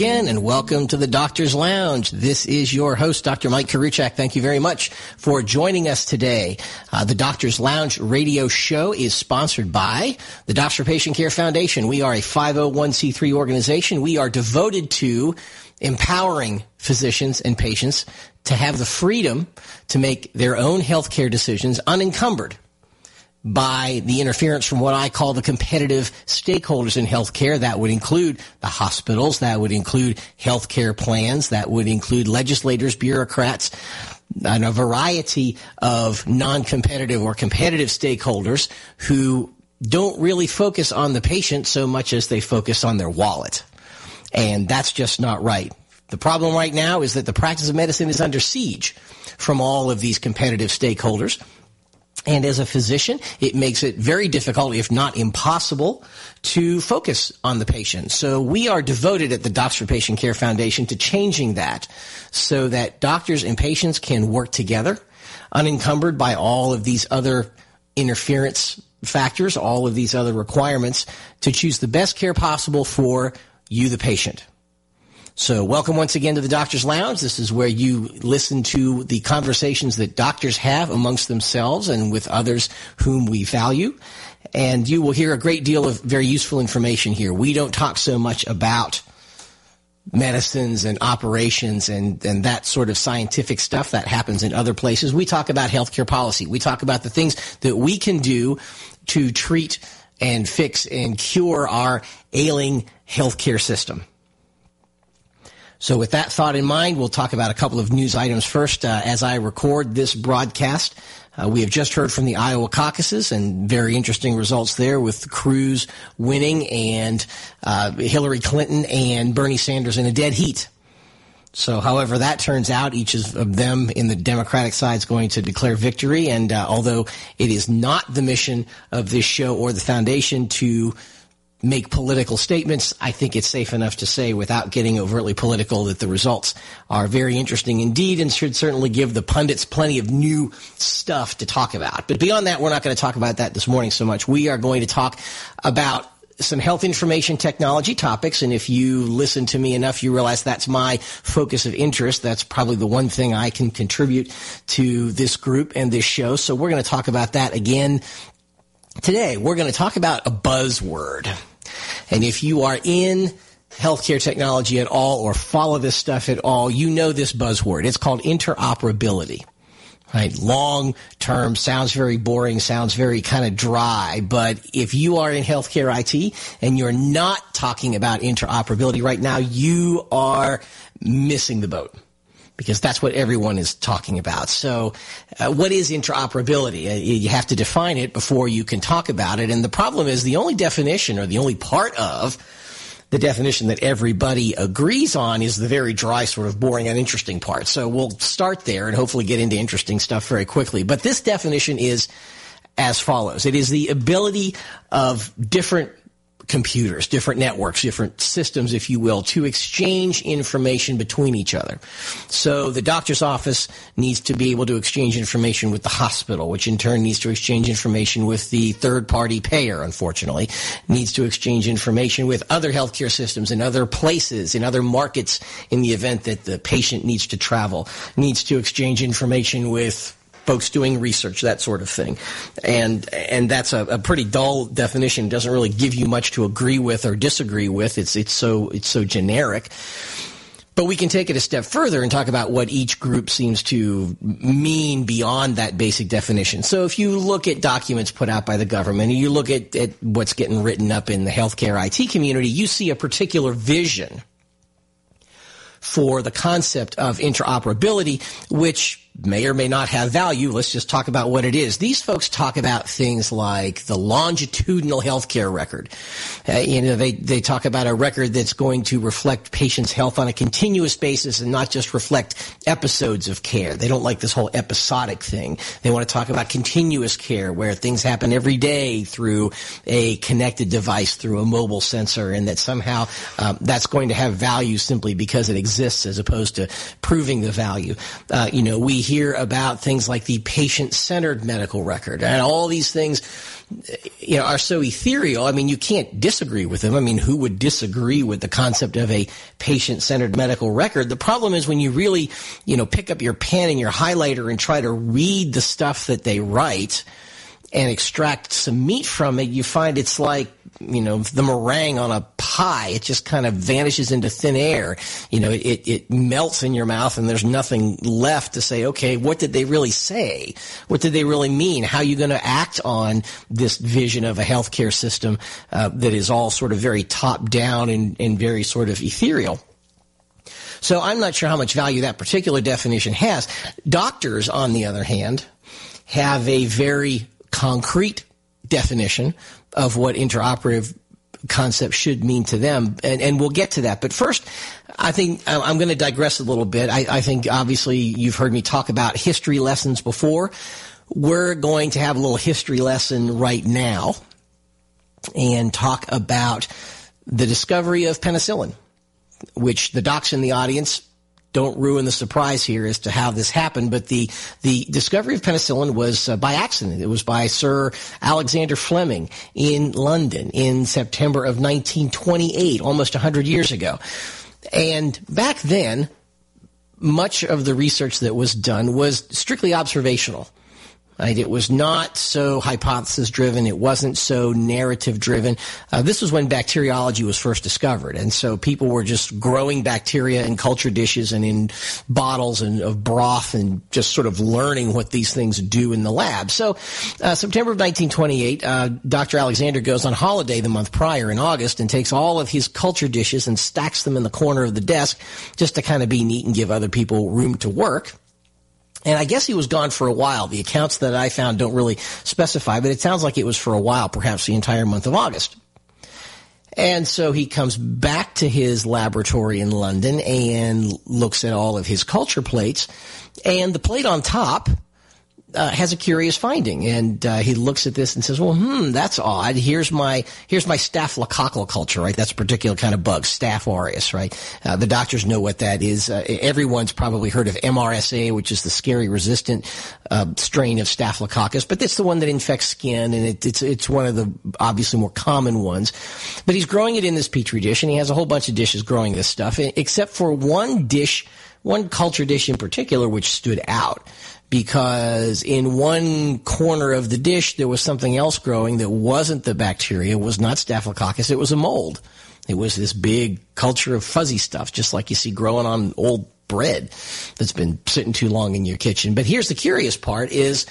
again, and welcome to the Doctor's Lounge. This is your host, Dr. Mike Koriwchak. Thank you very much for joining us today. The Doctor's Lounge radio show is sponsored by the Doctors for Patient Care Foundation. We are a 501c3 organization. We are devoted to empowering physicians and patients to have the freedom to make their own healthcare decisions unencumbered by the interference from what I call the competitive stakeholders in healthcare. That would include the hospitals, that would include healthcare plans, that would include legislators, bureaucrats, and a variety of non-competitive or competitive stakeholders who don't really focus on the patient so much as they focus on their wallet. And that's just not right. The problem right now is that the practice of medicine is under siege from all of these competitive stakeholders. And as a physician, it makes it very difficult, if not impossible, to focus on the patient. So we are devoted at the Doctors for Patient Care Foundation to changing that so that doctors and patients can work together, unencumbered by all of these other interference factors, all of these other requirements, to choose the best care possible for you, the patient. So welcome once again to the Doctor's Lounge. This is where you listen to the conversations that doctors have amongst themselves and with others whom we value. And you will hear a great deal of very useful information here. We don't talk so much about medicines and operations and that sort of scientific stuff that happens in other places. We talk about healthcare policy. We talk about the things that we can do to treat and fix and cure our ailing healthcare system. So with that thought in mind, we'll talk about a couple of news items first. As I record this broadcast, we have just heard from the Iowa caucuses and very interesting results there, with Cruz winning and Hillary Clinton and Bernie Sanders in a dead heat. So however that turns out, each of them in the Democratic side is going to declare victory. And although it is not the mission of this show or the foundation to make political statements, I think it's safe enough to say, without getting overtly political, that the results are very interesting indeed and should certainly give the pundits plenty of new stuff to talk about. But beyond that, we're not going to talk about that this morning so much. We are going to talk about some health information technology topics, and if you listen to me enough, you realize that's my focus of interest. That's probably the one thing I can contribute to this group and this show, so we're going to talk about that again today. We're going to talk about a buzzword. And if you are in healthcare technology at all or follow this stuff at all, you know this buzzword. It's called interoperability. Right? Long-term sounds very boring, sounds very kind of dry. But if you are in healthcare IT and you're not talking about interoperability right now, you are missing the boat, because that's what everyone is talking about. So what is interoperability? You have to define it before you can talk about it. And the problem is, the only definition, or the only part of the definition that everybody agrees on, is the very dry, sort of boring, uninteresting part. So we'll start there and hopefully get into interesting stuff very quickly. But this definition is as follows. It is the ability of different computers, different networks, different systems, if you will, to exchange information between each other. So the doctor's office needs to be able to exchange information with the hospital, which in turn needs to exchange information with the third-party payer, unfortunately, needs to exchange information with other healthcare systems in other places, in other markets, in the event that the patient needs to travel, needs to exchange information with folks doing research, that sort of thing. And that's a pretty dull definition. Doesn't really give you much to agree with or disagree with. It's so generic. But we can take it a step further and talk about what each group seems to mean beyond that basic definition. So if you look at documents put out by the government, and you look at what's getting written up in the healthcare IT community, you see a particular vision for the concept of interoperability, which may or may not have value. Let's just talk about what it is. These folks talk about things like the longitudinal healthcare record. They talk about a record that's going to reflect patients' health on a continuous basis and not just reflect episodes of care. They don't like this whole episodic thing. They want to talk about continuous care, where things happen every day through a connected device, through a mobile sensor, and that somehow that's going to have value simply because it exists, as opposed to proving the value. We hear about things like the patient-centered medical record and all these things, you know, are so ethereal. I mean, you can't disagree with them. I mean, who would disagree with the concept of a patient-centered medical record? The problem is when you really, you know, pick up your pen and your highlighter and try to read the stuff that they write and extract some meat from it, you find it's like, you know, the meringue on a pie. It just kind of vanishes into thin air. You know, it melts in your mouth and there's nothing left to say, okay, what did they really say? What did they really mean? How are you going to act on this vision of a healthcare system that is all sort of very top down and very sort of ethereal? So I'm not sure how much value that particular definition has. Doctors, on the other hand, have a very concrete definition of what interoperative concepts should mean to them. And we'll get to that. But first, I think I'm going to digress a little bit. I think obviously you've heard me talk about history lessons before. We're going to have a little history lesson right now and talk about the discovery of penicillin, which the docs in the audience don't ruin the surprise here as to how this happened, but the discovery of penicillin was by accident. It was by Sir Alexander Fleming in London in September of 1928, almost 100 years ago. And back then, much of the research that was done was strictly observational. Right? It was not so hypothesis-driven. It wasn't so narrative-driven. This was when bacteriology was first discovered, and so people were just growing bacteria in culture dishes and in bottles and of broth and just sort of learning what these things do in the lab. So September of 1928, Dr. Alexander goes on holiday the month prior in August and takes all of his culture dishes and stacks them in the corner of the desk just to kind of be neat and give other people room to work. And I guess he was gone for a while. The accounts that I found don't really specify, but it sounds like it was for a while, perhaps the entire month of August. And so he comes back to his laboratory in London and looks at all of his culture plates. And the plate on top has a curious finding. And he looks at this and says, well, that's odd. Here's my staphylococcal culture, right? That's a particular kind of bug, Staph aureus, right? The doctors know what that is. Everyone's probably heard of MRSA, which is the scary resistant strain of Staphylococcus, but it's the one that infects skin, and it's one of the obviously more common ones. But he's growing it in this petri dish, and he has a whole bunch of dishes growing this stuff, except for one culture dish in particular, which stood out. Because in one corner of the dish, there was something else growing that wasn't the bacteria, was not Staphylococcus, it was a mold. It was this big culture of fuzzy stuff, just like you see growing on old bread that's been sitting too long in your kitchen. But here's the curious part is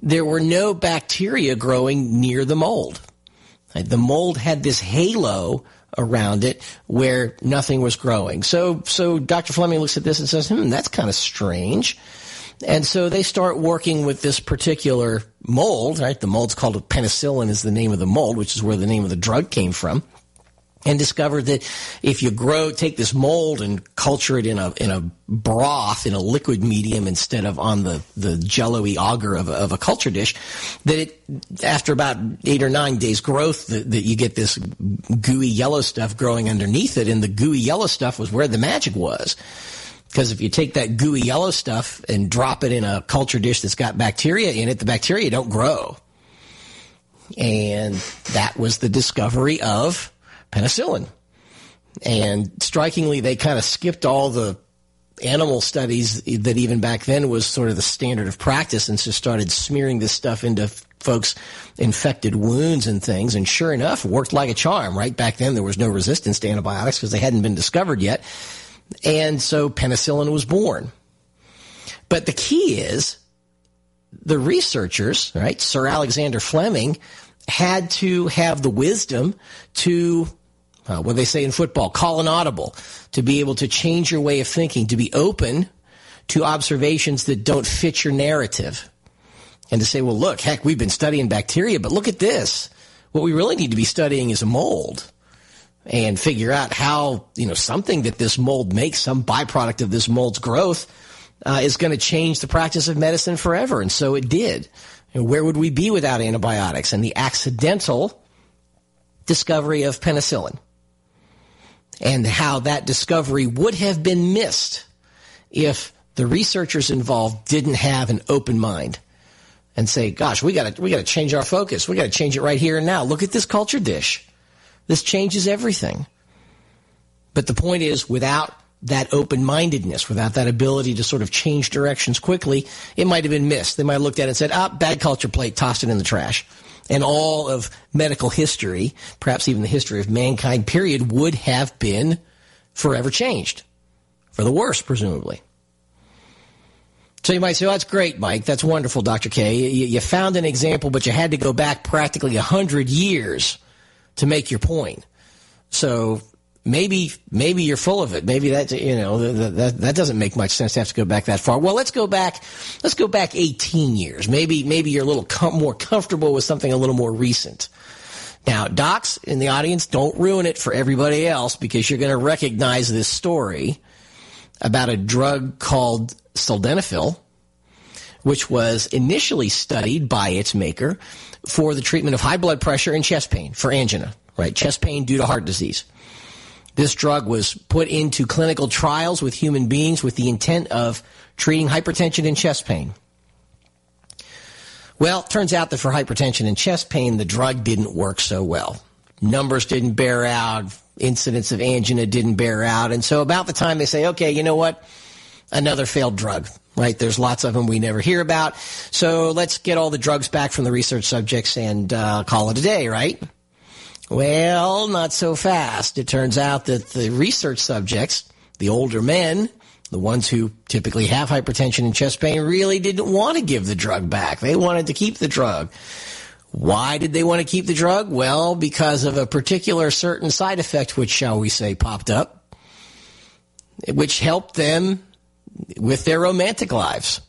there were no bacteria growing near the mold. The mold had this halo around it where nothing was growing. So Dr. Fleming looks at this and says, that's kind of strange. And so they start working with this particular mold, right? The mold's called a penicillin is the name of the mold, which is where the name of the drug came from, and discovered that if you take this mold and culture it in a broth, in a liquid medium instead of on the jello-y auger of a culture dish, that after about 8 or 9 days growth, that you get this gooey yellow stuff growing underneath it, and the gooey yellow stuff was where the magic was. Because if you take that gooey yellow stuff and drop it in a culture dish that's got bacteria in it, the bacteria don't grow. And that was the discovery of penicillin. And strikingly, they kind of skipped all the animal studies that even back then was sort of the standard of practice and just started smearing this stuff into folks' infected wounds and things. And sure enough, it worked like a charm, right? Back then, there was no resistance to antibiotics because they hadn't been discovered yet. And so penicillin was born. But the key is the researchers, right, Sir Alexander Fleming, had to have the wisdom to, what they say in football, call an audible, to be able to change your way of thinking, to be open to observations that don't fit your narrative, and to say, well, look, heck, we've been studying bacteria, but look at this. What we really need to be studying is a mold. And figure out how, something that this mold makes, some byproduct of this mold's growth, is going to change the practice of medicine forever. And so it did. And where would we be without antibiotics? And the accidental discovery of penicillin. And how that discovery would have been missed if the researchers involved didn't have an open mind and say, gosh, we got to change our focus. We got to change it right here and now. Look at this culture dish. This changes everything. But the point is, without that open-mindedness, without that ability to sort of change directions quickly, it might have been missed. They might have looked at it and said, bad culture plate, tossed it in the trash. And all of medical history, perhaps even the history of mankind, period, would have been forever changed. For the worse, presumably. So you might say, oh, that's great, Mike. That's wonderful, Dr. K. You found an example, but you had to go back practically 100 years to make your point. So maybe you're full of it. Maybe that, that doesn't make much sense to have to go back that far. Well, let's go back 18 years. Maybe you're a little more comfortable with something a little more recent. Now, docs in the audience, don't ruin it for everybody else, because you're going to recognize this story about a drug called sildenafil, which was initially studied by its maker for the treatment of high blood pressure and chest pain, for angina, right? Chest pain due to heart disease. This drug was put into clinical trials with human beings with the intent of treating hypertension and chest pain. Well, it turns out that for hypertension and chest pain, the drug didn't work so well. Numbers didn't bear out. Incidents of angina didn't bear out. And so about the time they say, okay, you know what? Another failed drug, right? There's lots of them we never hear about. So let's get all the drugs back from the research subjects and call it a day, right? Well, not so fast. It turns out that the research subjects, the older men, the ones who typically have hypertension and chest pain, really didn't want to give the drug back. They wanted to keep the drug. Why did they want to keep the drug? Well, because of a particular certain side effect, which, shall we say, popped up, which helped them with their romantic lives.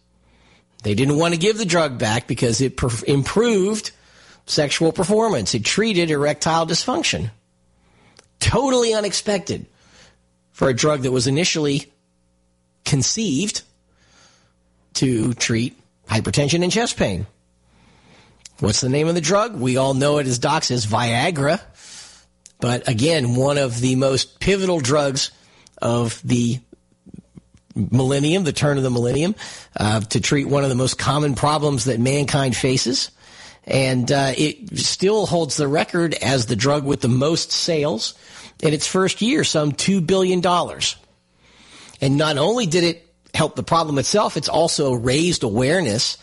They didn't want to give the drug back because it improved sexual performance. It treated erectile dysfunction. Totally unexpected for a drug that was initially conceived to treat hypertension and chest pain. What's the name of the drug? We all know it as Dox, as Viagra. But again, one of the most pivotal drugs of the millennium, the turn of the millennium, to treat one of the most common problems that mankind faces. And it still holds the record as the drug with the most sales. In its first year, some $2 billion. And not only did it help the problem itself, it's also raised awareness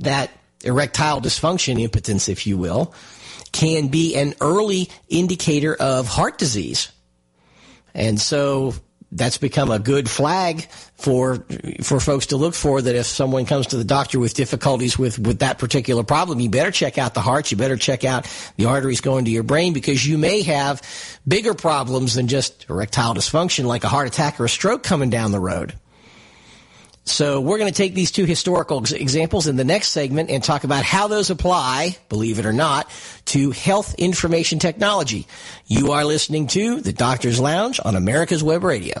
that erectile dysfunction, impotence, if you will, can be an early indicator of heart disease. And so that's become a good flag for folks to look for, that if someone comes to the doctor with difficulties with that particular problem, you better check out the heart. You better check out the arteries going to your brain, because you may have bigger problems than just erectile dysfunction, like a heart attack or a stroke coming down the road. So we're going to take these two historical examples in the next segment and talk about how those apply, believe it or not, to health information technology. You are listening to The Doctor's Lounge on America's Web Radio.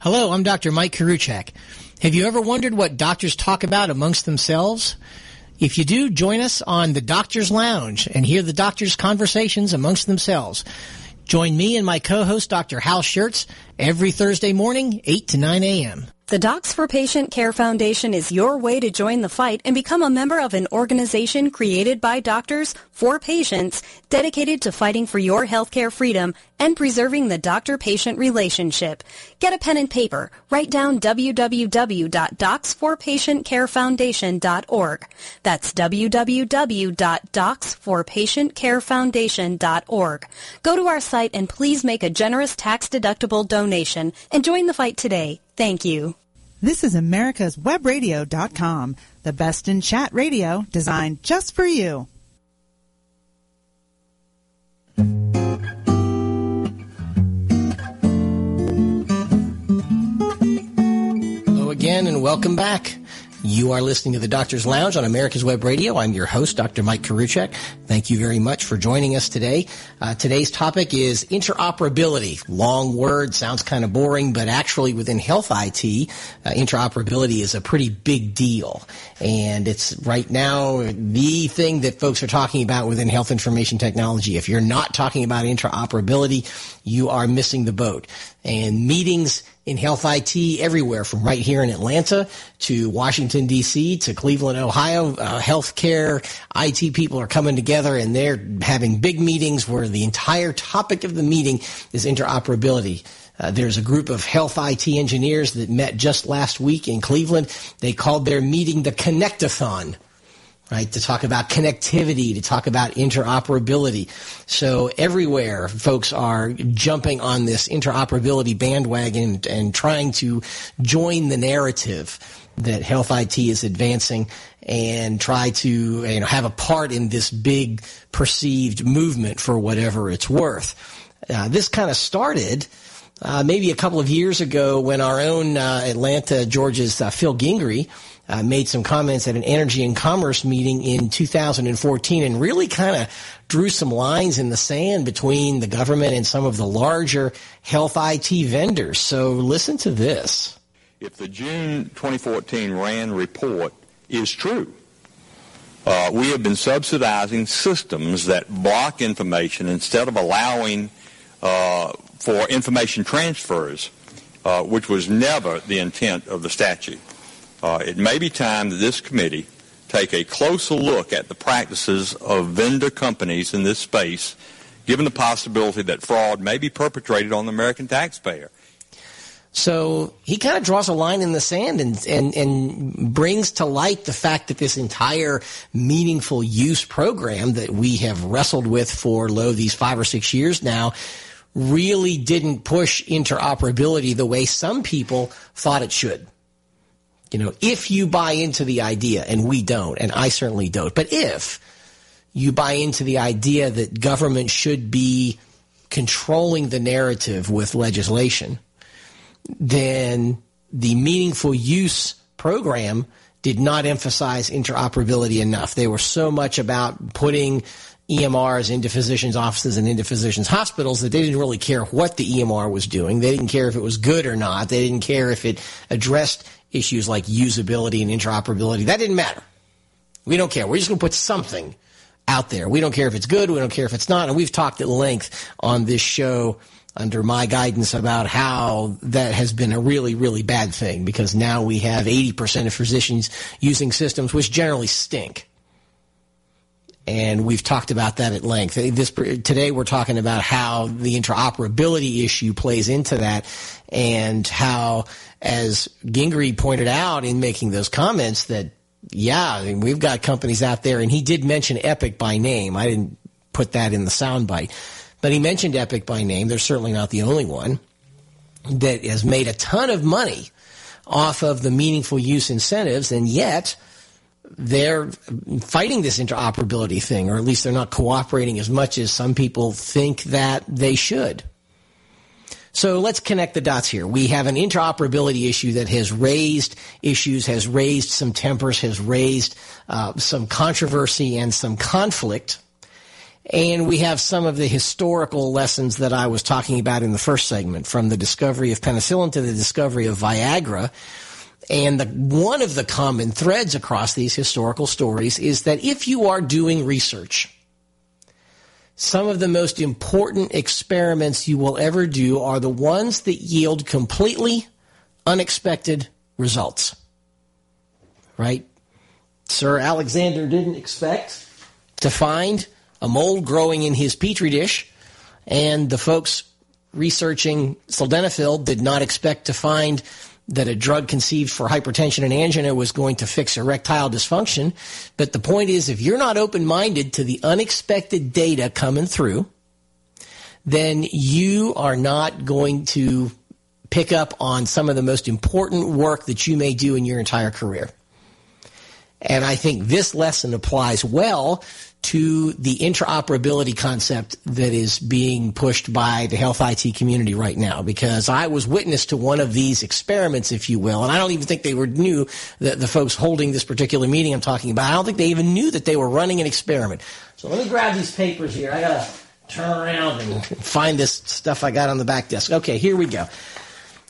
Hello, I'm Dr. Mike Koriwchak. Have you ever wondered what doctors talk about amongst themselves? If you do, join us on the Doctor's Lounge and hear the doctors' conversations amongst themselves. Join me and my co-host, Dr. Hal Schertz, every Thursday morning, 8 to 9 a.m. The Docs for Patient Care Foundation is your way to join the fight and become a member of an organization created by doctors for patients, dedicated to fighting for your healthcare freedom and preserving the doctor-patient relationship. Get a pen and paper. Write down www.docs4patientcarefoundation.org. That's www.docs4patientcarefoundation.org. Go to our site and please make a generous tax-deductible donation and join the fight today. Thank you. This is AmericasWebRadio.com, the best in chat radio designed just for you. and welcome back. You are listening to the Doctor's Lounge on America's Web Radio. I'm your host, Dr. Mike Koriwchak. Thank you very much for joining us today. Today's topic is interoperability. Long word, sounds kind of boring, but actually within health IT, interoperability is a pretty big deal. And it's right now the thing that folks are talking about within health information technology. If you're not talking about interoperability, you are missing the boat. And meetings in health IT everywhere, from right here in Atlanta to Washington, D.C. to Cleveland, Ohio, healthcare IT people are coming together, and they're having big meetings where the entire topic of the meeting is interoperability. There's a group of health IT engineers that met just last week in Cleveland. They called their meeting the Connectathon. Right, to talk about connectivity, to talk about interoperability. So everywhere folks are jumping on this interoperability bandwagon and trying to join the narrative that health IT is advancing and try to, you know, have a part in this big perceived movement for whatever it's worth. This kind of started maybe a couple of years ago when our own Atlanta, Georgia's Phil Gingrey made some comments at an Energy and Commerce meeting in 2014 and really kind of drew some lines in the sand between the government and some of the larger health IT vendors. So listen to this. If the June 2014 RAND report is true, we have been subsidizing systems that block information instead of allowing for information transfers, which was never the intent of the statute. It may be time that this committee take a closer look at the practices of vendor companies in this space, given the possibility that fraud may be perpetrated on the American taxpayer. So he kind of draws a line in the sand and brings to light the fact that this entire meaningful use program that we have wrestled with for these 5 or 6 years now really didn't push interoperability the way some people thought it should. You know, if you buy into the idea, and we don't, and I certainly don't, but if you buy into the idea that government should be controlling the narrative with legislation, then the meaningful use program did not emphasize interoperability enough. They were so much about putting EMRs into physicians' offices and into physicians' hospitals that they didn't really care what the EMR was doing. They didn't care if it was good or not. They didn't care if it addressed issues like usability and interoperability. That didn't matter. We don't care. We're just going to put something out there. We don't care if it's good. We don't care if it's not. And we've talked at length on this show under my guidance about how that has been a really, really bad thing, because now we have 80% of physicians using systems which generally stink. And we've talked about that at length. Today we're talking about how the interoperability issue plays into that, and how, as Gingrey pointed out in making those comments, that, we've got companies out there, and he did mention Epic by name. I didn't put that in the soundbite, but he mentioned Epic by name. They're certainly not the only one that has made a ton of money off of the meaningful use incentives, and yet they're fighting this interoperability thing, or at least they're not cooperating as much as some people think that they should. So let's connect the dots here. We have an interoperability issue that has raised issues, has raised some tempers, has raised some controversy and some conflict. And we have some of the historical lessons that I was talking about in the first segment, from the discovery of penicillin to the discovery of Viagra. And one of the common threads across these historical stories is that if you are doing research, some of the most important experiments you will ever do are the ones that yield completely unexpected results, right? Sir Alexander didn't expect to find a mold growing in his petri dish, and the folks researching sildenafil did not expect to find that a drug conceived for hypertension and angina was going to fix erectile dysfunction. But the point is, if you're not open-minded to the unexpected data coming through, then you are not going to pick up on some of the most important work that you may do in your entire career. And I think this lesson applies well to the interoperability concept that is being pushed by the health IT community right now, because I was witness to one of these experiments, if you will, and I don't even think they were new, the folks holding this particular meeting I'm talking about. I don't think they even knew that they were running an experiment. So let me grab these papers here. I got to turn around and find this stuff I got on the back desk. Okay, here we go.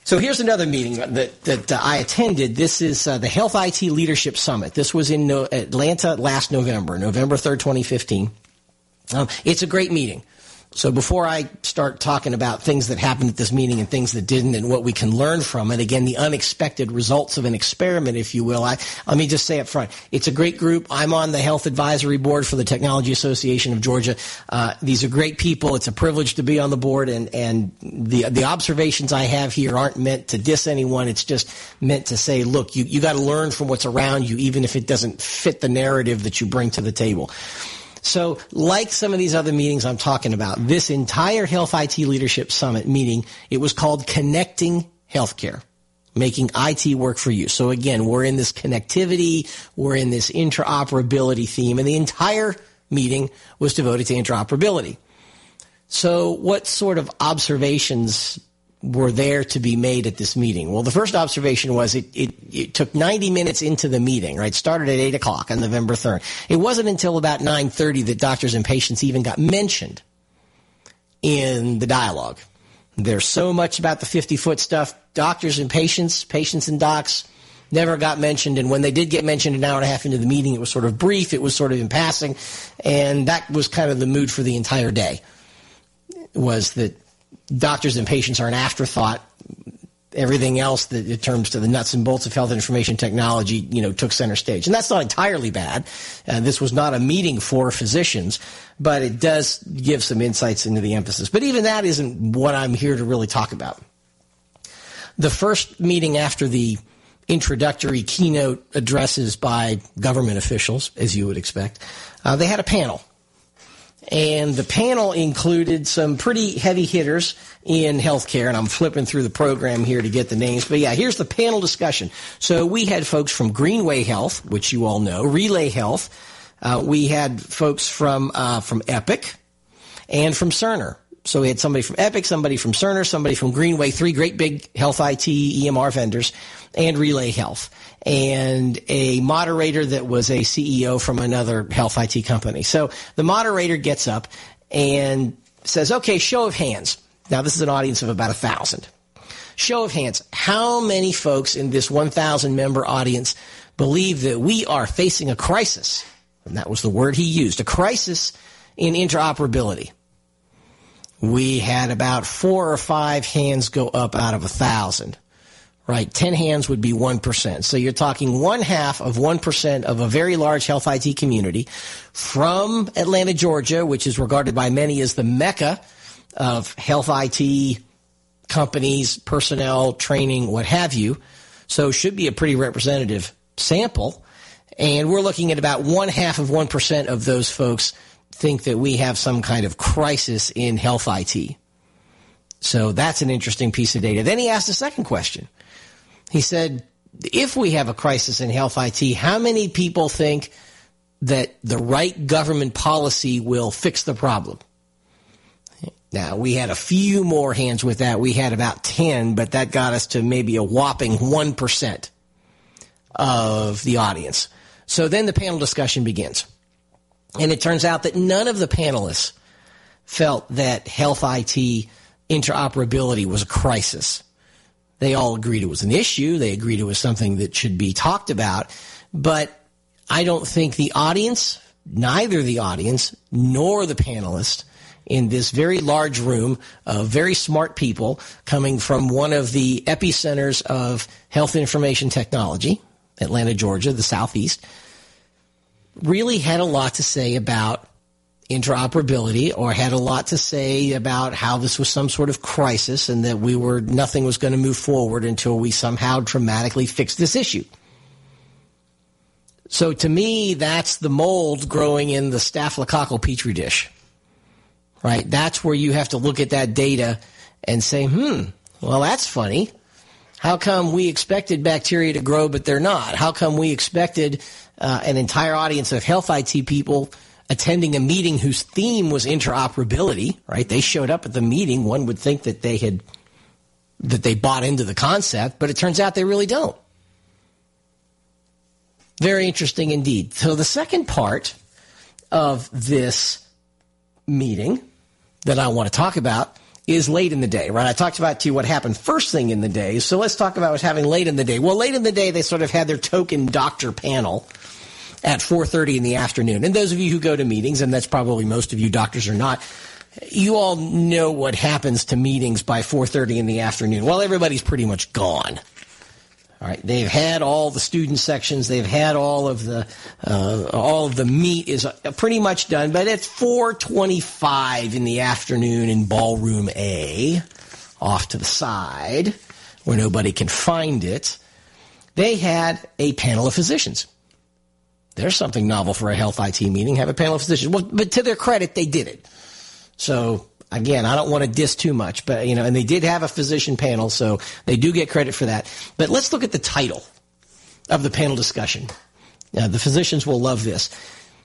So here's another meeting that I attended. This is the Health IT Leadership Summit. This was in Atlanta last November, November 3rd, 2015. It's a great meeting. So before I start talking about things that happened at this meeting and things that didn't and what we can learn from it, again, the unexpected results of an experiment, if you will, let me just say up front, it's a great group. I'm on the Health Advisory Board for the Technology Association of Georgia. These are great people. It's a privilege to be on the board, and the observations I have here aren't meant to diss anyone. It's just meant to say, look, you got to learn from what's around you, even if it doesn't fit the narrative that you bring to the table. So like some of these other meetings I'm talking about, this entire Health IT Leadership Summit meeting, it was called Connecting Healthcare, Making IT Work for You. So again, we're in this connectivity, we're in this interoperability theme, and the entire meeting was devoted to interoperability. So what sort of observations were there to be made at this meeting? Well, the first observation was it took 90 minutes into the meeting, right? Started at 8 o'clock on November 3rd. It wasn't until about 9:30 that doctors and patients even got mentioned in the dialogue. There's so much about the 50-foot stuff. Doctors and patients, patients and docs never got mentioned, and when they did get mentioned an hour and a half into the meeting, it was sort of brief, it was sort of in passing, and that was kind of the mood for the entire day, was that doctors and patients are an afterthought. Everything else that in terms to the nuts and bolts of health information technology, took center stage. And that's not entirely bad. This was not a meeting for physicians, but it does give some insights into the emphasis. But even that isn't what I'm here to really talk about. The first meeting after the introductory keynote addresses by government officials, as you would expect, they had a panel. And the panel included some pretty heavy hitters in healthcare, and I'm flipping through the program here to get the names. But yeah, here's the panel discussion. So we had folks from Greenway Health, which you all know, Relay Health. We had folks from Epic and from Cerner. So we had somebody from Epic, somebody from Cerner, somebody from Greenway, three great big health IT EMR vendors, and Relay Health, and a moderator that was a CEO from another health IT company. So the moderator gets up and says, okay, show of hands. Now, this is an audience of about 1,000. Show of hands. How many folks in this 1,000-member audience believe that we are facing a crisis? And that was the word he used, a crisis in interoperability. We had about 4 or 5 hands go up out of 1,000, right? 10 hands would be 1%. So you're talking 1/2 of 1% of a very large health IT community from Atlanta, Georgia, which is regarded by many as the mecca of health IT companies, personnel, training, what have you. So should be a pretty representative sample. And we're looking at about 1/2 of 1% of those folks think that we have some kind of crisis in health IT. So that's an interesting piece of data. Then he asked a second question. He said, if we have a crisis in health IT, how many people think that the right government policy will fix the problem? Now, we had a few more hands with that. We had about 10, but that got us to maybe a whopping 1% of the audience. So then the panel discussion begins. And it turns out that none of the panelists felt that health IT interoperability was a crisis. They all agreed it was an issue. They agreed it was something that should be talked about. But I don't think the audience, neither the audience nor the panelists in this very large room of very smart people coming from one of the epicenters of health information technology, Atlanta, Georgia, the Southeast, really had a lot to say about interoperability, or had a lot to say about how this was some sort of crisis and that nothing was going to move forward until we somehow dramatically fixed this issue. So to me, that's the mold growing in the staphylococcal petri dish, right? That's where you have to look at that data and say, well, that's funny. How come we expected bacteria to grow, but they're not? How come we expected an entire audience of health IT people attending a meeting whose theme was interoperability, right? They showed up at the meeting. One would think that they bought into the concept, but it turns out they really don't. Very interesting indeed. So the second part of this meeting that I want to talk about is late in the day, right? I talked about to you what happened first thing in the day. So let's talk about what's happening late in the day. Well, late in the day, they sort of had their token doctor panel at 4:30 in the afternoon. And those of you who go to meetings, and that's probably most of you doctors or not, you all know what happens to meetings by 4:30 in the afternoon. Well, everybody's pretty much gone. All right, they've had all the student sections. They've had all of the meat is pretty much done. But at 4:25 in the afternoon in Ballroom A, off to the side where nobody can find it, they had a panel of physicians. There's something novel for a health IT meeting, have a panel of physicians. Well, but to their credit, they did it. So again, I don't want to diss too much, but you know, and they did have a physician panel, so they do get credit for that. But let's look at the title of the panel discussion. Now, the physicians will love this.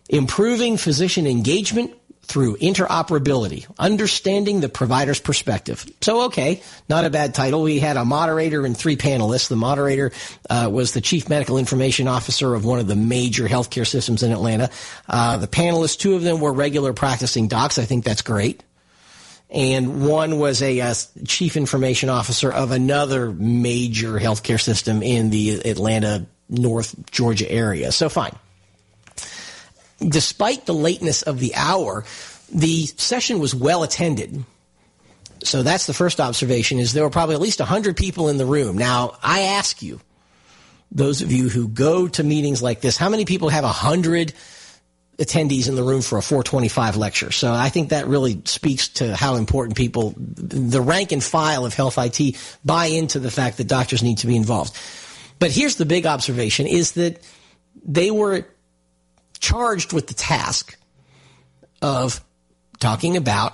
Improving physician engagement through interoperability, understanding the provider's perspective. So, okay, not a bad title. We had a moderator and three panelists. The moderator was the chief medical information officer of one of the major healthcare systems in Atlanta. The panelists, two of them were regular practicing docs. I think that's great. And one was a chief information officer of another major healthcare system in the Atlanta, North Georgia area. So fine. Despite the lateness of the hour, the session was well attended. So that's the first observation, is there were probably at least 100 people in the room. Now, I ask you, those of you who go to meetings like this, how many people have 100 attendees in the room for a 425 lecture? So I think that really speaks to how important people, the rank and file of health IT, buy into the fact that doctors need to be involved. But here's the big observation, is that they were charged with the task of talking about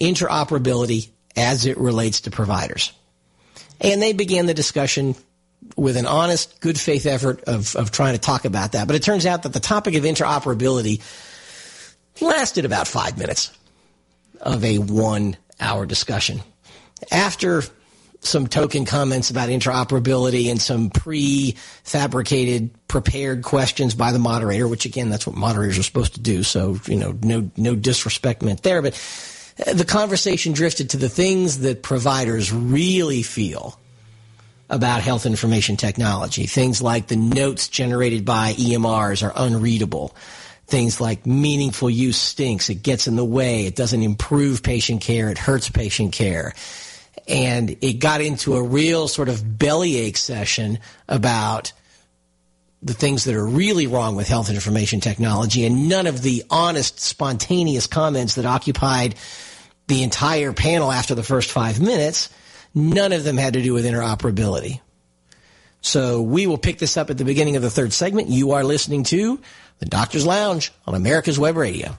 interoperability as it relates to providers. And they began the discussion with an honest, good faith effort of trying to talk about that. But it turns out that the topic of interoperability lasted about 5 minutes of a 1 hour discussion. After some token comments about interoperability and some pre-fabricated, prepared questions by the moderator, which again, that's what moderators are supposed to do. So, you know, no disrespect meant there, but the conversation drifted to the things that providers really feel about health information technology. Things like the notes generated by EMRs are unreadable. Things like meaningful use stinks. It gets in the way. It doesn't improve patient care. It hurts patient care. And it got into a real sort of bellyache session about the things that are really wrong with health information technology, and none of the honest, spontaneous comments that occupied the entire panel after the first 5 minutes. None of them had to do with interoperability. So we will pick this up at the beginning of the third segment. You are listening to The Doctor's Lounge on America's Web Radio.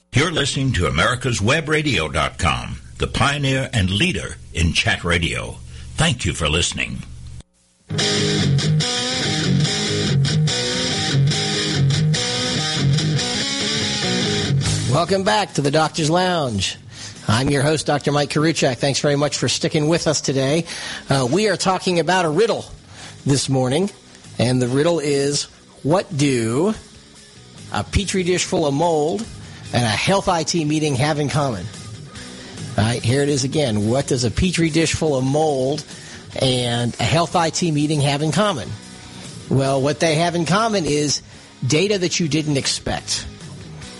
You're listening to AmericasWebRadio.com. the pioneer and leader in chat radio. Thank you for listening. Welcome back to the Doctor's Lounge. I'm your host, Dr. Mike Koriwchak. Thanks very much for sticking with us today. We are talking about a riddle this morning, and the riddle is, what do a petri dish full of mold and a health IT meeting have in common? All right, here it is again. What does a petri dish full of mold and a health IT meeting have in common? Well, what they have in common is data that you didn't expect.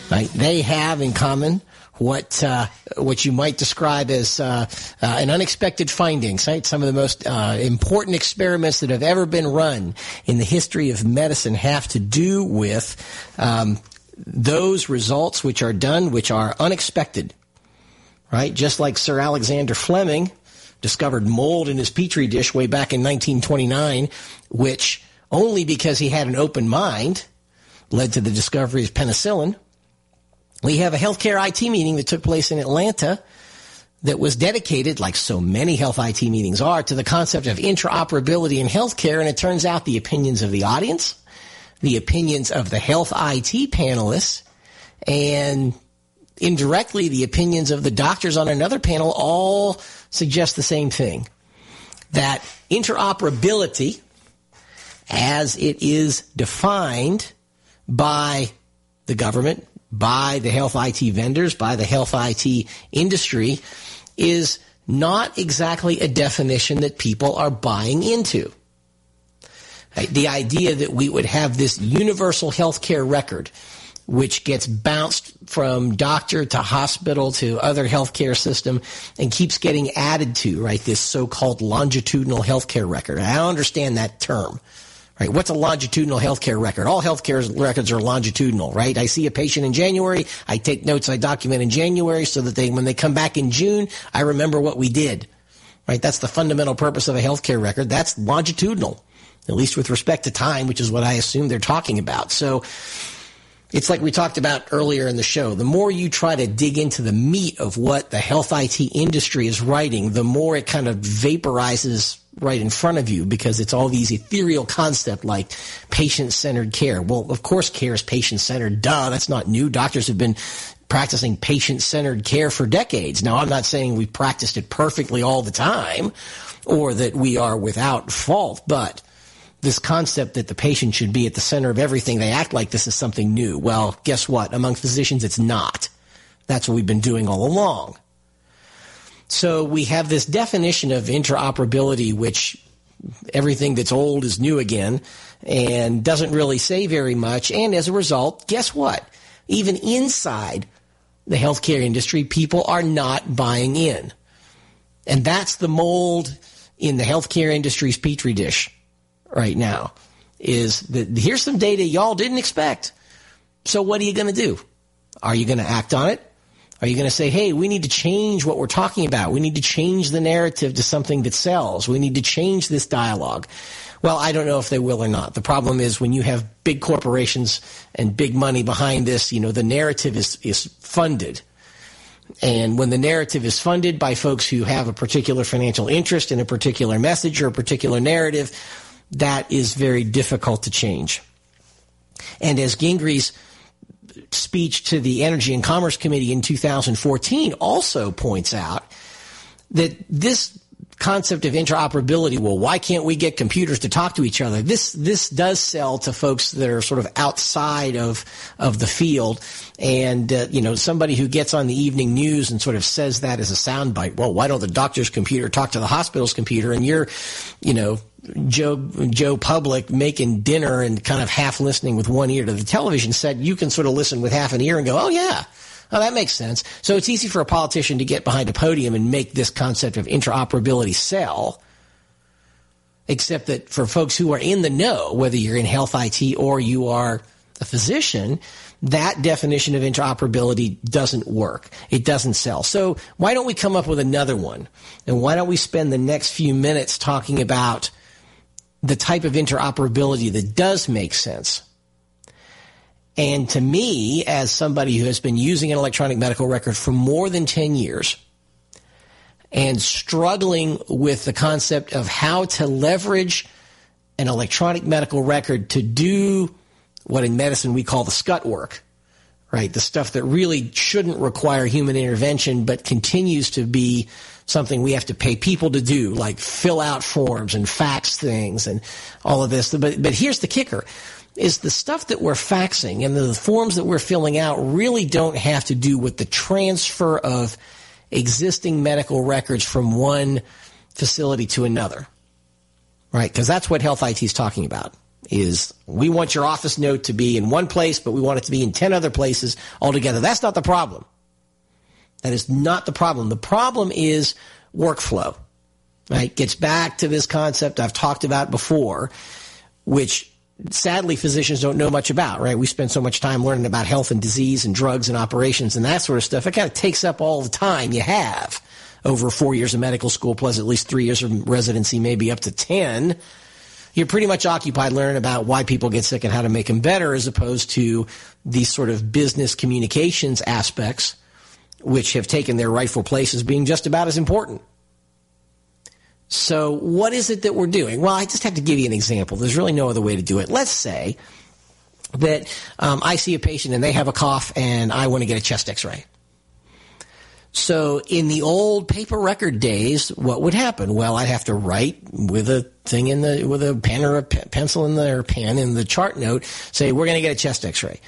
Right? They have in common what you might describe as an unexpected findings, right? Some of the most important experiments that have ever been run in the history of medicine have to do with those results which are done, which are unexpected, right? Just like Sir Alexander Fleming discovered mold in his petri dish way back in 1929, which only because he had an open mind led to the discovery of penicillin. We have a healthcare IT meeting that took place in Atlanta that was dedicated, like so many health IT meetings are, to the concept of interoperability in healthcare. And it turns out the opinions of the audience, the opinions of the health IT panelists, and indirectly the opinions of the doctors on another panel all suggest the same thing, that interoperability, as it is defined by the government, by the health IT vendors, by the health IT industry, is not exactly a definition that people are buying into. The idea that we would have this universal healthcare record, which gets bounced from doctor to hospital to other healthcare system and keeps getting added to, right, this so-called longitudinal healthcare record. I don't understand that term. Right. What's a longitudinal healthcare record? All healthcare records are longitudinal, right? I see a patient in January. I take notes. I document in January so that when they come back in June, I remember what we did, right? That's the fundamental purpose of a healthcare record. That's longitudinal, at least with respect to time, which is what I assume they're talking about. So it's like we talked about earlier in the show. The more you try to dig into the meat of what the health IT industry is writing, the more it kind of vaporizes right in front of you, because it's all these ethereal concepts like patient-centered care. Well, of course care is patient-centered. Duh, that's not new. Doctors have been practicing patient-centered care for decades. Now, I'm not saying we've practiced it perfectly all the time or that we are without fault, but this concept that the patient should be at the center of everything, they act like this is something new. Well, guess what? Among physicians, it's not. That's what we've been doing all along. So we have this definition of interoperability, which everything that's old is new again and doesn't really say very much. And as a result, guess what? Even inside the healthcare industry, people are not buying in. And that's the mold in the healthcare industry's petri dish right now, is that here's some data y'all didn't expect. So what are you going to do? Are you going to act on it? Are you going to say, hey, we need to change what we're talking about? We need to change the narrative to something that sells. We need to change this dialogue. Well, I don't know if they will or not. The problem is when you have big corporations and big money behind this, you know, the narrative is funded. And when the narrative is funded by folks who have a particular financial interest in a particular message or a particular narrative, that is very difficult to change. And as Gingrey's speech to the Energy and Commerce Committee in 2014 also points out that this concept of interoperability, well, why can't we get computers to talk to each other? This does sell to folks that are sort of outside of the field. And, you know, somebody who gets on the evening news and sort of says that as a soundbite, well, why don't the doctor's computer talk to the hospital's computer? And you're, you know, Joe Public making dinner and kind of half listening with one ear to the television set, you can sort of listen with half an ear and go, oh, yeah, oh, that makes sense. So it's easy for a politician to get behind a podium and make this concept of interoperability sell, except that for folks who are in the know, whether you're in health IT or you are a physician, that definition of interoperability doesn't work. It doesn't sell. So why don't we come up with another one? And why don't we spend the next few minutes talking about the type of interoperability that does make sense. And to me, as somebody who has been using an electronic medical record for more than 10 years, and struggling with the concept of how to leverage an electronic medical record to do what in medicine we call the scut work, right? The stuff that really shouldn't require human intervention but continues to be something we have to pay people to do, like fill out forms and fax things and all of this. But here's the kicker, is the stuff that we're faxing and the forms that we're filling out really don't have to do with the transfer of existing medical records from one facility to another, right? Because that's what Health IT is talking about, is we want your office note to be in one place, but we want it to be in 10 other places altogether. That's not the problem. That is not the problem. The problem is workflow, right? Gets back to this concept I've talked about before, which sadly physicians don't know much about, right? We spend so much time learning about health and disease and drugs and operations and that sort of stuff. It kind of takes up all the time you have over 4 years of medical school, plus at least 3 years of residency, maybe up to 10. You're pretty much occupied learning about why people get sick and how to make them better, as opposed to these sort of business communications aspects, which have taken their rightful place as being just about as important. So what is it that we're doing? Well, I just have to give you an example. There's really no other way to do it. Let's say that I see a patient and they have a cough and I want to get a chest x-ray. So in the old paper record days, what would happen? Well, I'd have to write with a thing in the, with a pen or a pencil in the, or pen in the chart note, say, we're going to get a chest x-ray.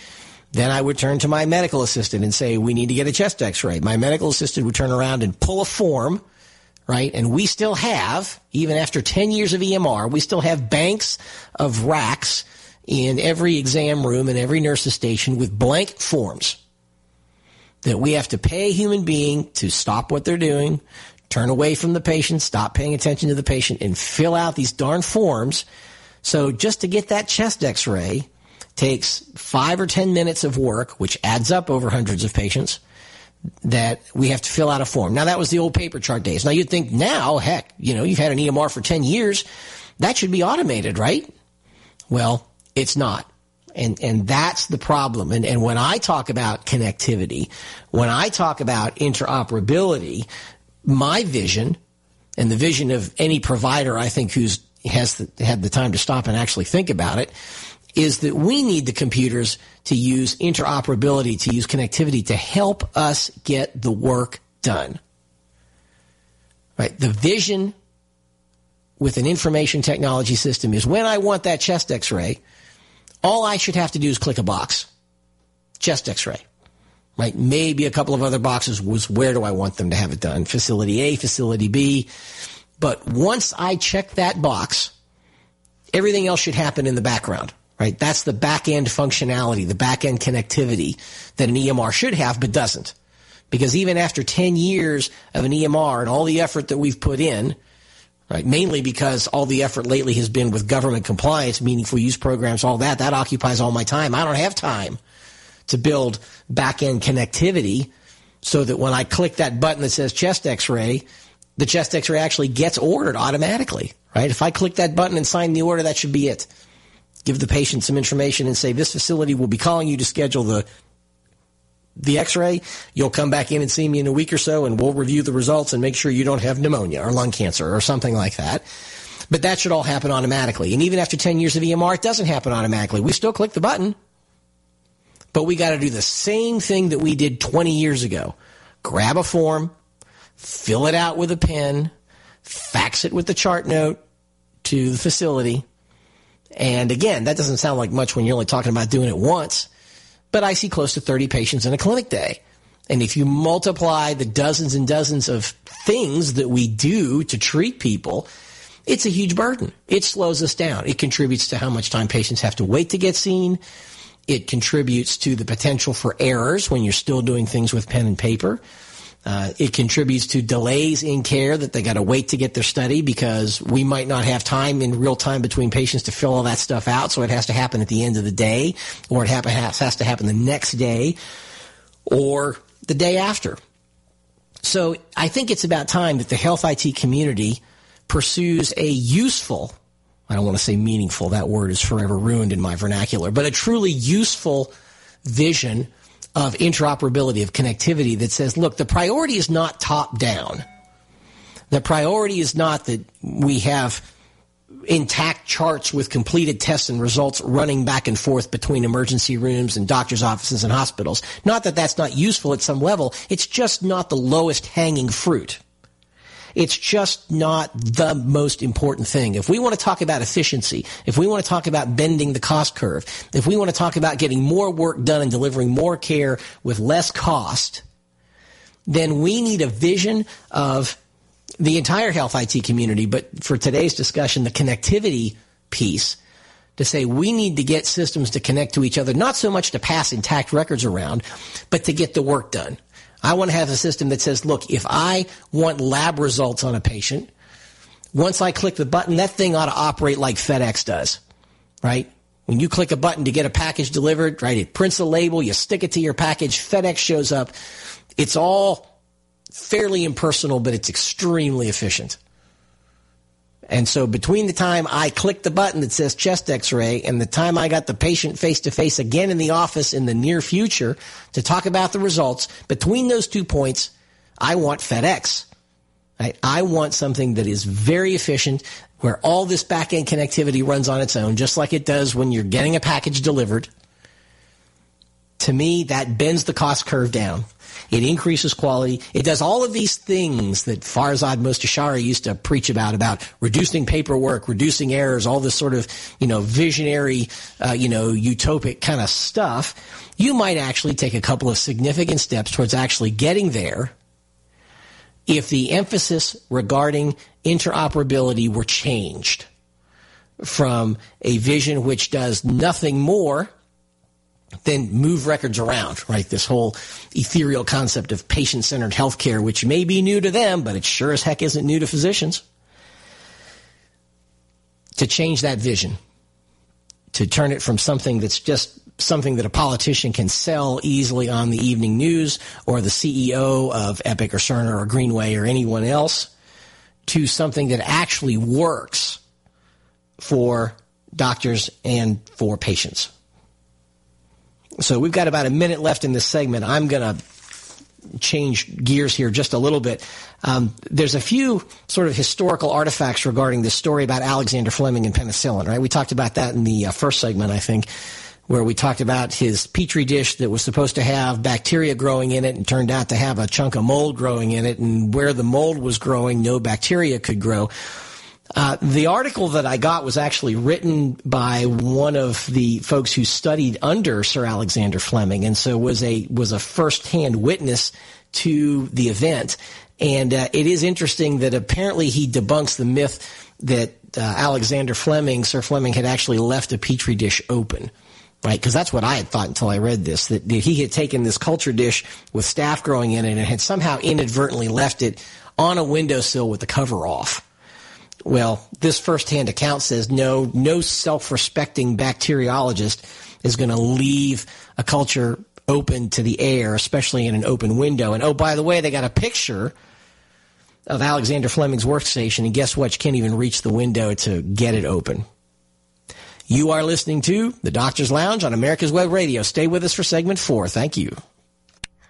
Then I would turn to my medical assistant and say, we need to get a chest x-ray. My medical assistant would turn around and pull a form, right? And we still have, even after 10 years of EMR, we still have banks of racks in every exam room and every nurse's station with blank forms that we have to pay a human being to stop what they're doing, turn away from the patient, stop paying attention to the patient, and fill out these darn forms. So just to get that chest x-ray takes 5 or 10 minutes of work, which adds up over hundreds of patients, that we have to fill out a form. Now, that was the old paper chart days. Now, you'd think now, heck, you know, you've had an EMR for 10 years. That should be automated, right? Well, it's not. And that's the problem. And when I talk about connectivity, when I talk about interoperability, my vision and the vision of any provider, I think, who's had the time to stop and actually think about it, is that we need the computers to use interoperability, to use connectivity to help us get the work done. Right? The vision with an information technology system is when I want that chest x-ray, all I should have to do is click a box. Chest x-ray. Right? Maybe a couple of other boxes was where do I want them to have it done? Facility A, facility B. But once I check that box, everything else should happen in the background. Right? That's the back-end functionality, the back-end connectivity that an EMR should have but doesn't. Because even after 10 years of an EMR and all the effort that we've put in, right, mainly because all the effort lately has been with government compliance, meaningful use programs, all that, that occupies all my time. I don't have time to build back-end connectivity so that when I click that button that says chest x-ray, the chest x-ray actually gets ordered automatically. Right? If I click that button and sign the order, that should be it. Give the patient some information and say, this facility will be calling you to schedule the x-ray. You'll come back in and see me in a week or so, and we'll review the results and make sure you don't have pneumonia or lung cancer or something like that. But that should all happen automatically. And even after 10 years of EMR, it doesn't happen automatically. We still click the button, but we got to do the same thing that we did 20 years ago. Grab a form, fill it out with a pen, fax it with the chart note to the facility. And again, that doesn't sound like much when you're only talking about doing it once, but I see close to 30 patients in a clinic day. And if you multiply the dozens and dozens of things that we do to treat people, it's a huge burden. It slows us down. It contributes to how much time patients have to wait to get seen. It contributes to the potential for errors when you're still doing things with pen and paper. It contributes to delays in care that they got to wait to get their study because we might not have time in real time between patients to fill all that stuff out. So it has to happen at the end of the day, or it has to happen the next day or the day after. So I think it's about time that the health IT community pursues a useful, I don't want to say meaningful, that word is forever ruined in my vernacular, but a truly useful vision of interoperability, of connectivity that says, look, the priority is not top down. The priority is not that we have intact charts with completed tests and results running back and forth between emergency rooms and doctors' offices and hospitals. Not that that's not useful at some level. It's just not the lowest hanging fruit. It's just not the most important thing. If we want to talk about efficiency, if we want to talk about bending the cost curve, if we want to talk about getting more work done and delivering more care with less cost, then we need a vision of the entire health IT community, but for today's discussion, the connectivity piece, to say we need to get systems to connect to each other, not so much to pass intact records around, but to get the work done. I want to have a system that says, look, if I want lab results on a patient, once I click the button, that thing ought to operate like FedEx does, right? When you click a button to get a package delivered, right, it prints a label, you stick it to your package, FedEx shows up. It's all fairly impersonal, but it's extremely efficient. And so between the time I click the button that says chest x-ray and the time I got the patient face-to-face again in the office in the near future to talk about the results, between those 2 points, I want FedEx. Right? I want something that is very efficient, where all this back-end connectivity runs on its own, just like it does when you're getting a package delivered. To me, that bends the cost curve down. It increases quality. It does all of these things that Farzad Mostashari used to preach about reducing paperwork, reducing errors, all this sort of, visionary, utopic kind of stuff. You might actually take a couple of significant steps towards actually getting there if the emphasis regarding interoperability were changed from a vision which does nothing more then move records around, right? This whole ethereal concept of patient-centered healthcare, which may be new to them, but it sure as heck isn't new to physicians, to change that vision, to turn it from something that's just something that a politician can sell easily on the evening news or the CEO of Epic or Cerner or Greenway or anyone else, to something that actually works for doctors and for patients. So we've got about a minute left in this segment. I'm going to change gears here just a little bit. There's a few sort of historical artifacts regarding this story about Alexander Fleming and penicillin, right? We talked about that in the first segment, I think, where we talked about his petri dish that was supposed to have bacteria growing in it and turned out to have a chunk of mold growing in it, and where the mold was growing, no bacteria could grow. The article that I got was actually written by one of the folks who studied under Sir Alexander Fleming, and so was a first-hand witness to the event. And it is interesting that apparently he debunks the myth that Alexander Fleming, Sir Fleming, had actually left a petri dish open, right? Because that's what I had thought until I read this, that he had taken this culture dish with staph growing in it and had somehow inadvertently left it on a windowsill with the cover off. Well, this first-hand account says no self-respecting bacteriologist is going to leave a culture open to the air, especially in an open window. And, oh, by the way, they got a picture of Alexander Fleming's workstation, and guess what? You can't even reach the window to get it open. You are listening to The Doctor's Lounge on America's Web Radio. Stay with us for segment 4. Thank you.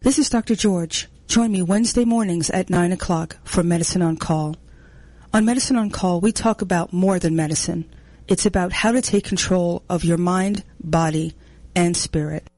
This is Dr. George. Join me Wednesday mornings at 9 o'clock for Medicine on Call. On Medicine on Call, we talk about more than medicine. It's about how to take control of your mind, body, and spirit.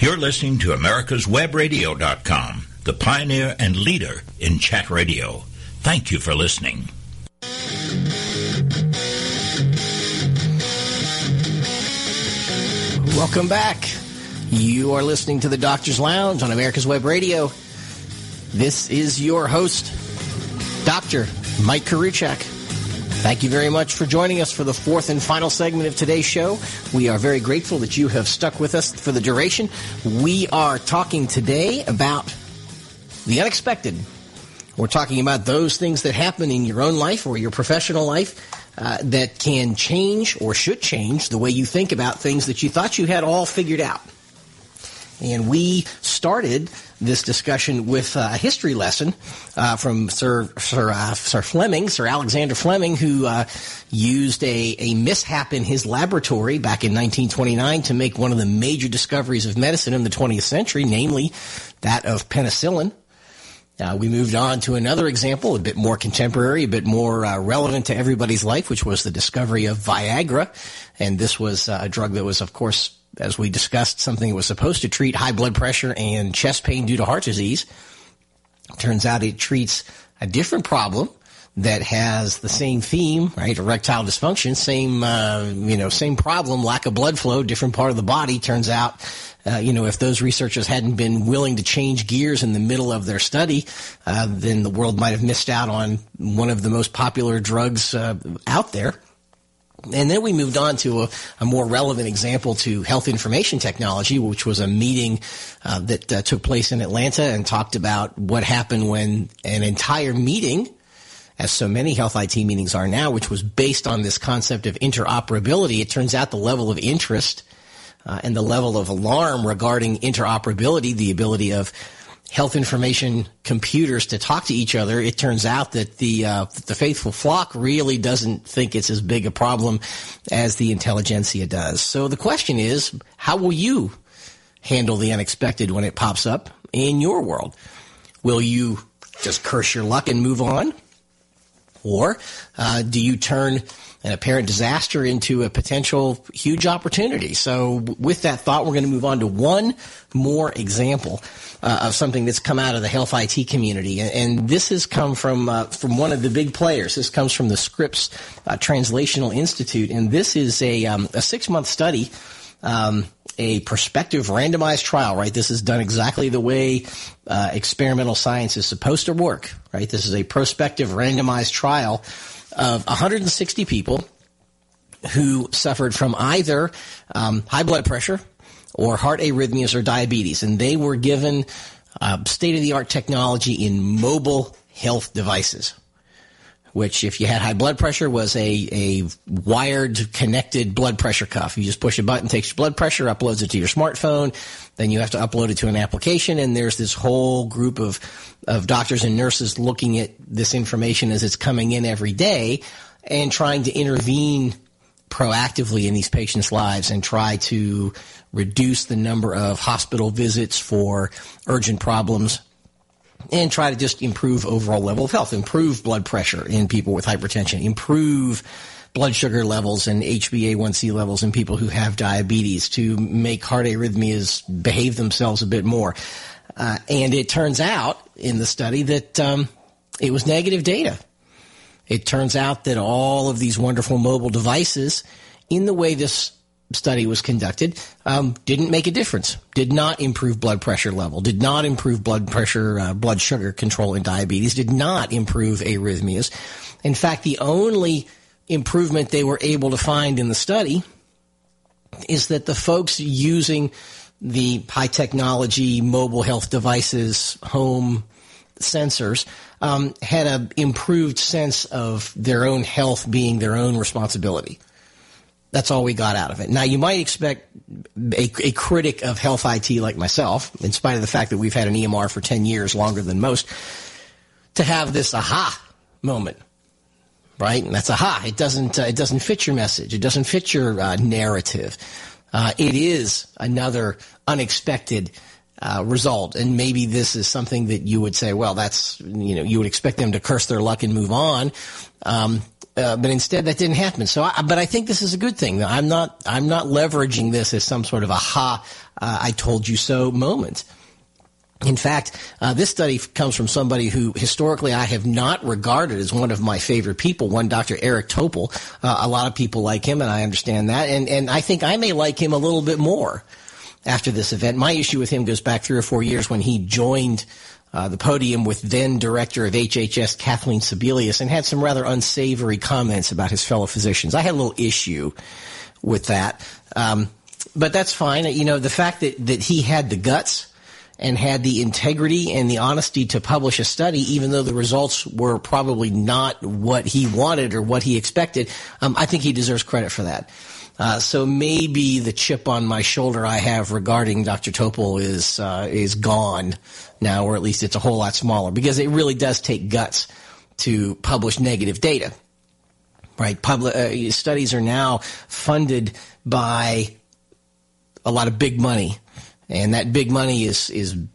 You're listening to AmericasWebRadio.com, the pioneer and leader in chat radio. Thank you for listening. Welcome back. You are listening to the Doctor's Lounge on America's Web Radio. This is your host, Dr. Mike Koriwchak. Thank you very much for joining us for the fourth and final segment of today's show. We are very grateful that you have stuck with us for the duration. We are talking today about the unexpected. We're talking about those things that happen in your own life or your professional life that can change or should change the way you think about things that you thought you had all figured out. And we started this discussion with a history lesson from Sir Alexander Fleming, who used a mishap in his laboratory back in 1929 to make one of the major discoveries of medicine in the 20th century, namely that of penicillin. We moved on to another example, a bit more contemporary, a bit more relevant to everybody's life, which was the discovery of Viagra. And this was a drug that was, of course, as we discussed, something that was supposed to treat high blood pressure and chest pain due to heart disease. Turns out it treats a different problem that has the same theme, right? Erectile dysfunction, same problem, lack of blood flow, different part of the body. Turns out, if those researchers hadn't been willing to change gears in the middle of their study, then the world might have missed out on one of the most popular drugs out there. And then we moved on to a more relevant example to health information technology, which was a meeting that took place in Atlanta and talked about what happened when an entire meeting, as so many health IT meetings are now, which was based on this concept of interoperability. It turns out the level of interest and the level of alarm regarding interoperability, the ability of health information computers to talk to each other, it turns out that the faithful flock really doesn't think it's as big a problem as the intelligentsia does. So the question is, how will you handle the unexpected when it pops up in your world? Will you just curse your luck and move on? Or do you turn an apparent disaster into a potential huge opportunity? So with that thought, we're going to move on to one more example of something that's come out of the health IT community. And this has come from one of the big players. This comes from the Scripps Translational Institute. And this is a 6-month study, a prospective randomized trial, right? This is done exactly the way experimental science is supposed to work, right? This is a prospective randomized trial of 160 people who suffered from either high blood pressure or heart arrhythmias or diabetes. And they were given state-of-the-art technology in mobile health devices, which if you had high blood pressure was a wired connected blood pressure cuff. You just push a button, takes your blood pressure, uploads it to your smartphone, then you have to upload it to an application, and there's this whole group of doctors and nurses looking at this information as it's coming in every day and trying to intervene proactively in these patients' lives and try to reduce the number of hospital visits for urgent problems, and try to just improve overall level of health, improve blood pressure in people with hypertension, improve blood sugar levels and HbA1c levels in people who have diabetes, to make heart arrhythmias behave themselves a bit more. And it turns out in the study that it was negative data. It turns out that all of these wonderful mobile devices, in the way this study was conducted, didn't make a difference, did not improve blood pressure level, did not improve blood pressure, blood sugar control in diabetes, did not improve arrhythmias. In fact, the only improvement they were able to find in the study is that the folks using the high technology mobile health devices, home sensors, had an improved sense of their own health being their own responsibility. That's all we got out of it. Now, you might expect a critic of health IT like myself, in spite of the fact that we've had an EMR for 10 years, longer than most, to have this aha moment, right? And that's aha. It doesn't fit your message. It doesn't fit your narrative. It is another unexpected result. And maybe this is something that you would say, well, that's, you would expect them to curse their luck and move on. But instead that didn't happen. So, but I think this is a good thing. I'm not leveraging this as some sort of aha, I told you so moment. In fact, this study comes from somebody who historically I have not regarded as one of my favorite people, one Dr. Eric Topol. A lot of people like him, and I understand that. And I think I may like him a little bit more after this event. My issue with him goes back 3 or 4 years when he joined the podium with then director of HHS, Kathleen Sebelius, and had some rather unsavory comments about his fellow physicians. I had a little issue with that. But that's fine. You know, the fact that he had the guts and had the integrity and the honesty to publish a study, even though the results were probably not what he wanted or what he expected, I think he deserves credit for that. So maybe the chip on my shoulder I have regarding Dr. Topol is gone now, or at least it's a whole lot smaller, because it really does take guts to publish negative data, right? Studies are now funded by a lot of big money. And that big money is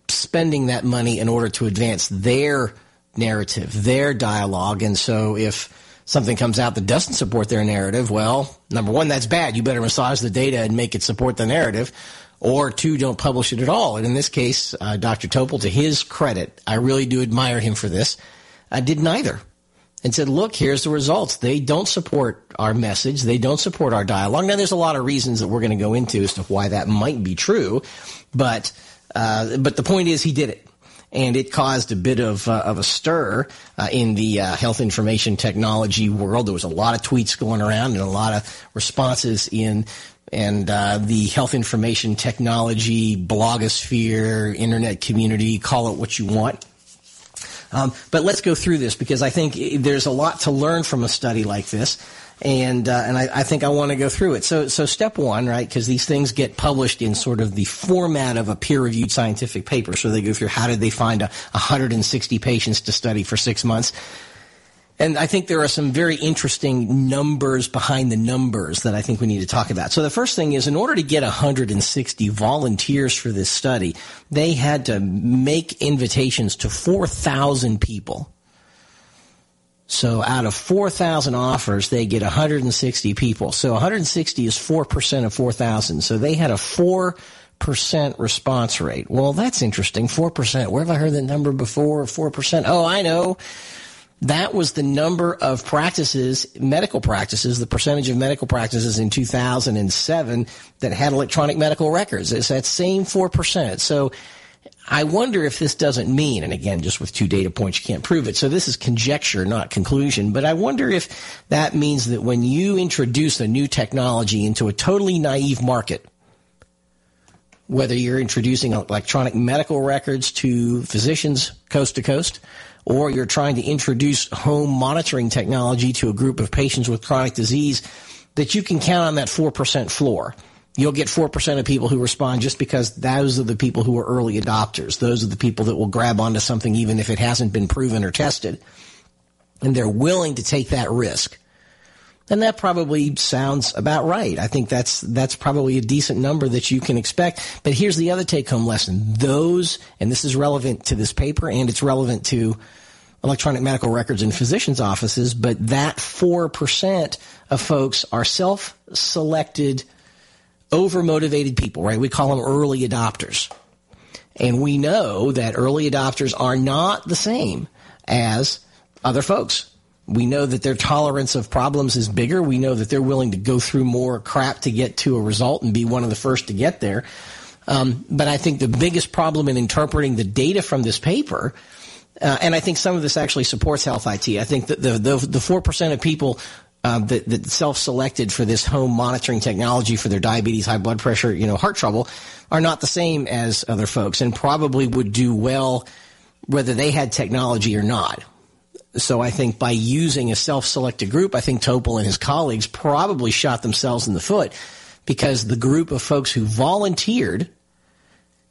spending that money in order to advance their narrative, their dialogue. And so if something comes out that doesn't support their narrative, well, number one, that's bad. You better massage the data and make it support the narrative. Or two, don't publish it at all. And in this case, Dr. Topol, to his credit, I really do admire him for this, did neither. And said, look, here's the results. They don't support our message. They don't support our dialogue. Now, there's a lot of reasons that we're going to go into as to why that might be true. But the point is he did it. And it caused a bit of a stir in the health information technology world. There was a lot of tweets going around and a lot of responses and the health information technology blogosphere, internet community, call it what you want. But let's go through this, because I think there's a lot to learn from a study like this, and I think I want to go through it. So step one, right, because these things get published in sort of the format of a peer-reviewed scientific paper. So they go through how did they find 160 patients to study for 6 months. And I think there are some very interesting numbers behind the numbers that I think we need to talk about. So the first thing is, in order to get 160 volunteers for this study, they had to make invitations to 4,000 people. So out of 4,000 offers, they get 160 people. So 160 is 4% of 4,000. So they had a 4% response rate. Well, that's interesting. 4%. Where have I heard that number before? 4%. Oh, I know. That was the number of practices, medical practices, the percentage of medical practices in 2007 that had electronic medical records. It's that same 4%. So I wonder if this doesn't mean, and again, just with 2 data points, you can't prove it. So this is conjecture, not conclusion. But I wonder if that means that when you introduce a new technology into a totally naive market, whether you're introducing electronic medical records to physicians coast to coast, or you're trying to introduce home monitoring technology to a group of patients with chronic disease, that you can count on that 4% floor. You'll get 4% of people who respond, just because those are the people who are early adopters. Those are the people that will grab onto something even if it hasn't been proven or tested. And they're willing to take that risk. And that probably sounds about right. I think that's probably a decent number that you can expect. But here's the other take-home lesson. Those, and this is relevant to this paper, and it's relevant to electronic medical records in physicians' offices, but that 4% of folks are self-selected, over-motivated people, right? We call them early adopters. And we know that early adopters are not the same as other folks. We know that their tolerance of problems is bigger. We know that they're willing to go through more crap to get to a result and be one of the first to get there. But I think the biggest problem in interpreting the data from this paper, and I think some of this actually supports Health IT. I think that the 4% of people that self-selected for this home monitoring technology for their diabetes, high blood pressure, heart trouble, are not the same as other folks, and probably would do well whether they had technology or not. So I think by using a self-selected group, I think Topol and his colleagues probably shot themselves in the foot, because the group of folks who volunteered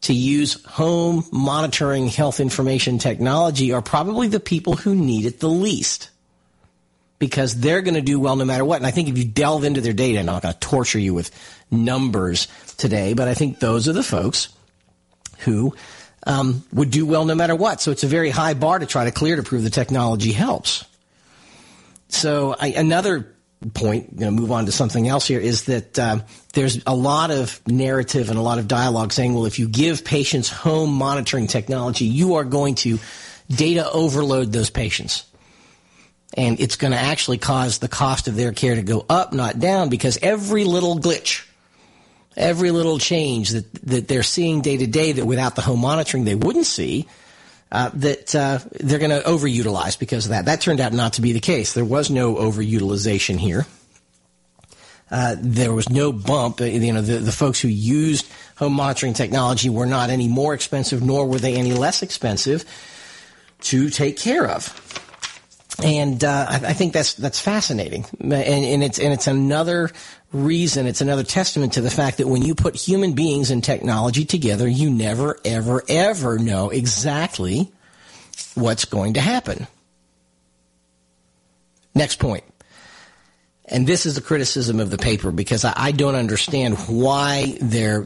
to use home monitoring health information technology are probably the people who need it the least, because they're going to do well no matter what. And I think if you delve into their data, and I'm not going to torture you with numbers today, but I think those are the folks who would do well no matter what. So it's a very high bar to try to clear to prove the technology helps. So another point, move on to something else here, is that there's a lot of narrative and a lot of dialogue saying, well, if you give patients home monitoring technology, you are going to data overload those patients. And it's going to actually cause the cost of their care to go up, not down, because every little glitch, every little change that they're seeing day to day that without the home monitoring they wouldn't see, they're going to overutilize because of that. That turned out not to be the case. There was no overutilization here. There was no bump. The folks who used home monitoring technology were not any more expensive, nor were they any less expensive to take care of. And I think that's fascinating, and it's another reason. It's another testament to the fact that when you put human beings and technology together, you never, ever, ever know exactly what's going to happen. Next point, and this is the criticism of the paper, because I don't understand why their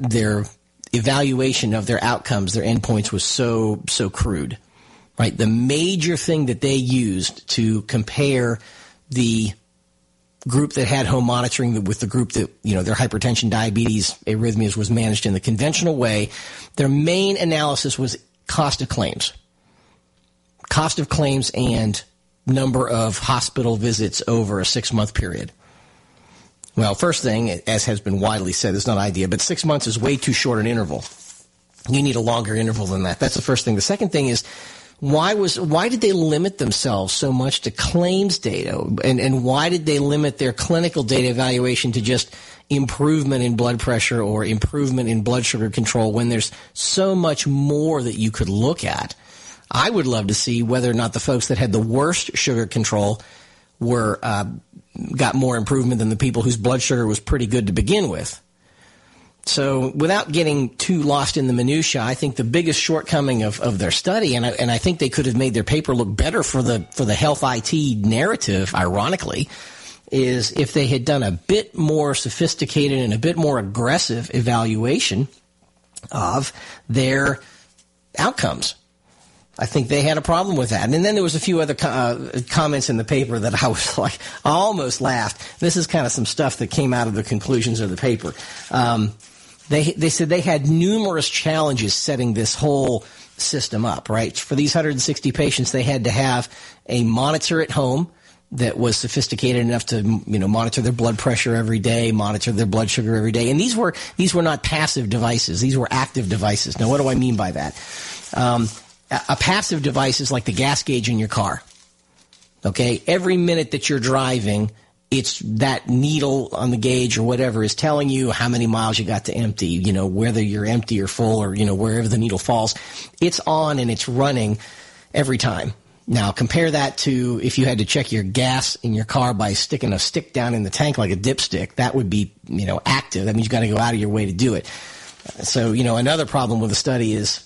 evaluation of their outcomes, their endpoints, was so crude. Right, the major thing that they used to compare the group that had home monitoring with the group that, their hypertension, diabetes, arrhythmias was managed in the conventional way, their main analysis was cost of claims and number of hospital visits over a 6-month period. Well, first thing, as has been widely said, is not ideal, but 6 months is way too short an interval. You need a longer interval than that. That's the first thing. The second thing is, why did they limit themselves so much to claims data, and why did they limit their clinical data evaluation to just improvement in blood pressure or improvement in blood sugar control when there's so much more that you could look at? I would love to see whether or not the folks that had the worst sugar control were got more improvement than the people whose blood sugar was pretty good to begin with. So without getting too lost in the minutiae, I think the biggest shortcoming of their study, and I think they could have made their paper look better for the health IT narrative, ironically, is if they had done a bit more sophisticated and a bit more aggressive evaluation of their outcomes. I think they had a problem with that. And then there was a few other comments in the paper that I was like, I almost laughed. This is kind of some stuff that came out of the conclusions of the paper. They said they had numerous challenges setting this whole system up, right? For these 160 patients, they had to have a monitor at home that was sophisticated enough to, monitor their blood pressure every day, monitor their blood sugar every day. And these were not passive devices. These were active devices. Now, what do I mean by that? A passive device is like the gas gauge in your car. Okay? Every minute that you're driving, it's that needle on the gauge or whatever is telling you how many miles you got to empty, whether you're empty or full or, wherever the needle falls. It's on and it's running every time. Now, compare that to if you had to check your gas in your car by sticking a stick down in the tank like a dipstick. That would be, active. That means you've got to go out of your way to do it. So, another problem with the study is,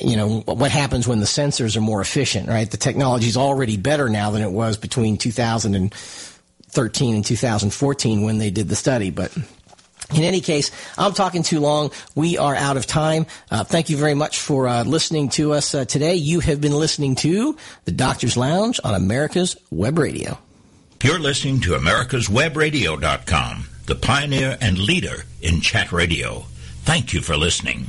what happens when the sensors are more efficient, right? The technology is already better now than it was between 2013 and 2014 when they did the study. But in any case, I'm talking too long. We are out of time. Thank you very much for listening to us today. You have been listening to The Doctor's Lounge on America's Web Radio. You're listening to americaswebradio.com, the pioneer and leader in chat radio. Thank you for listening.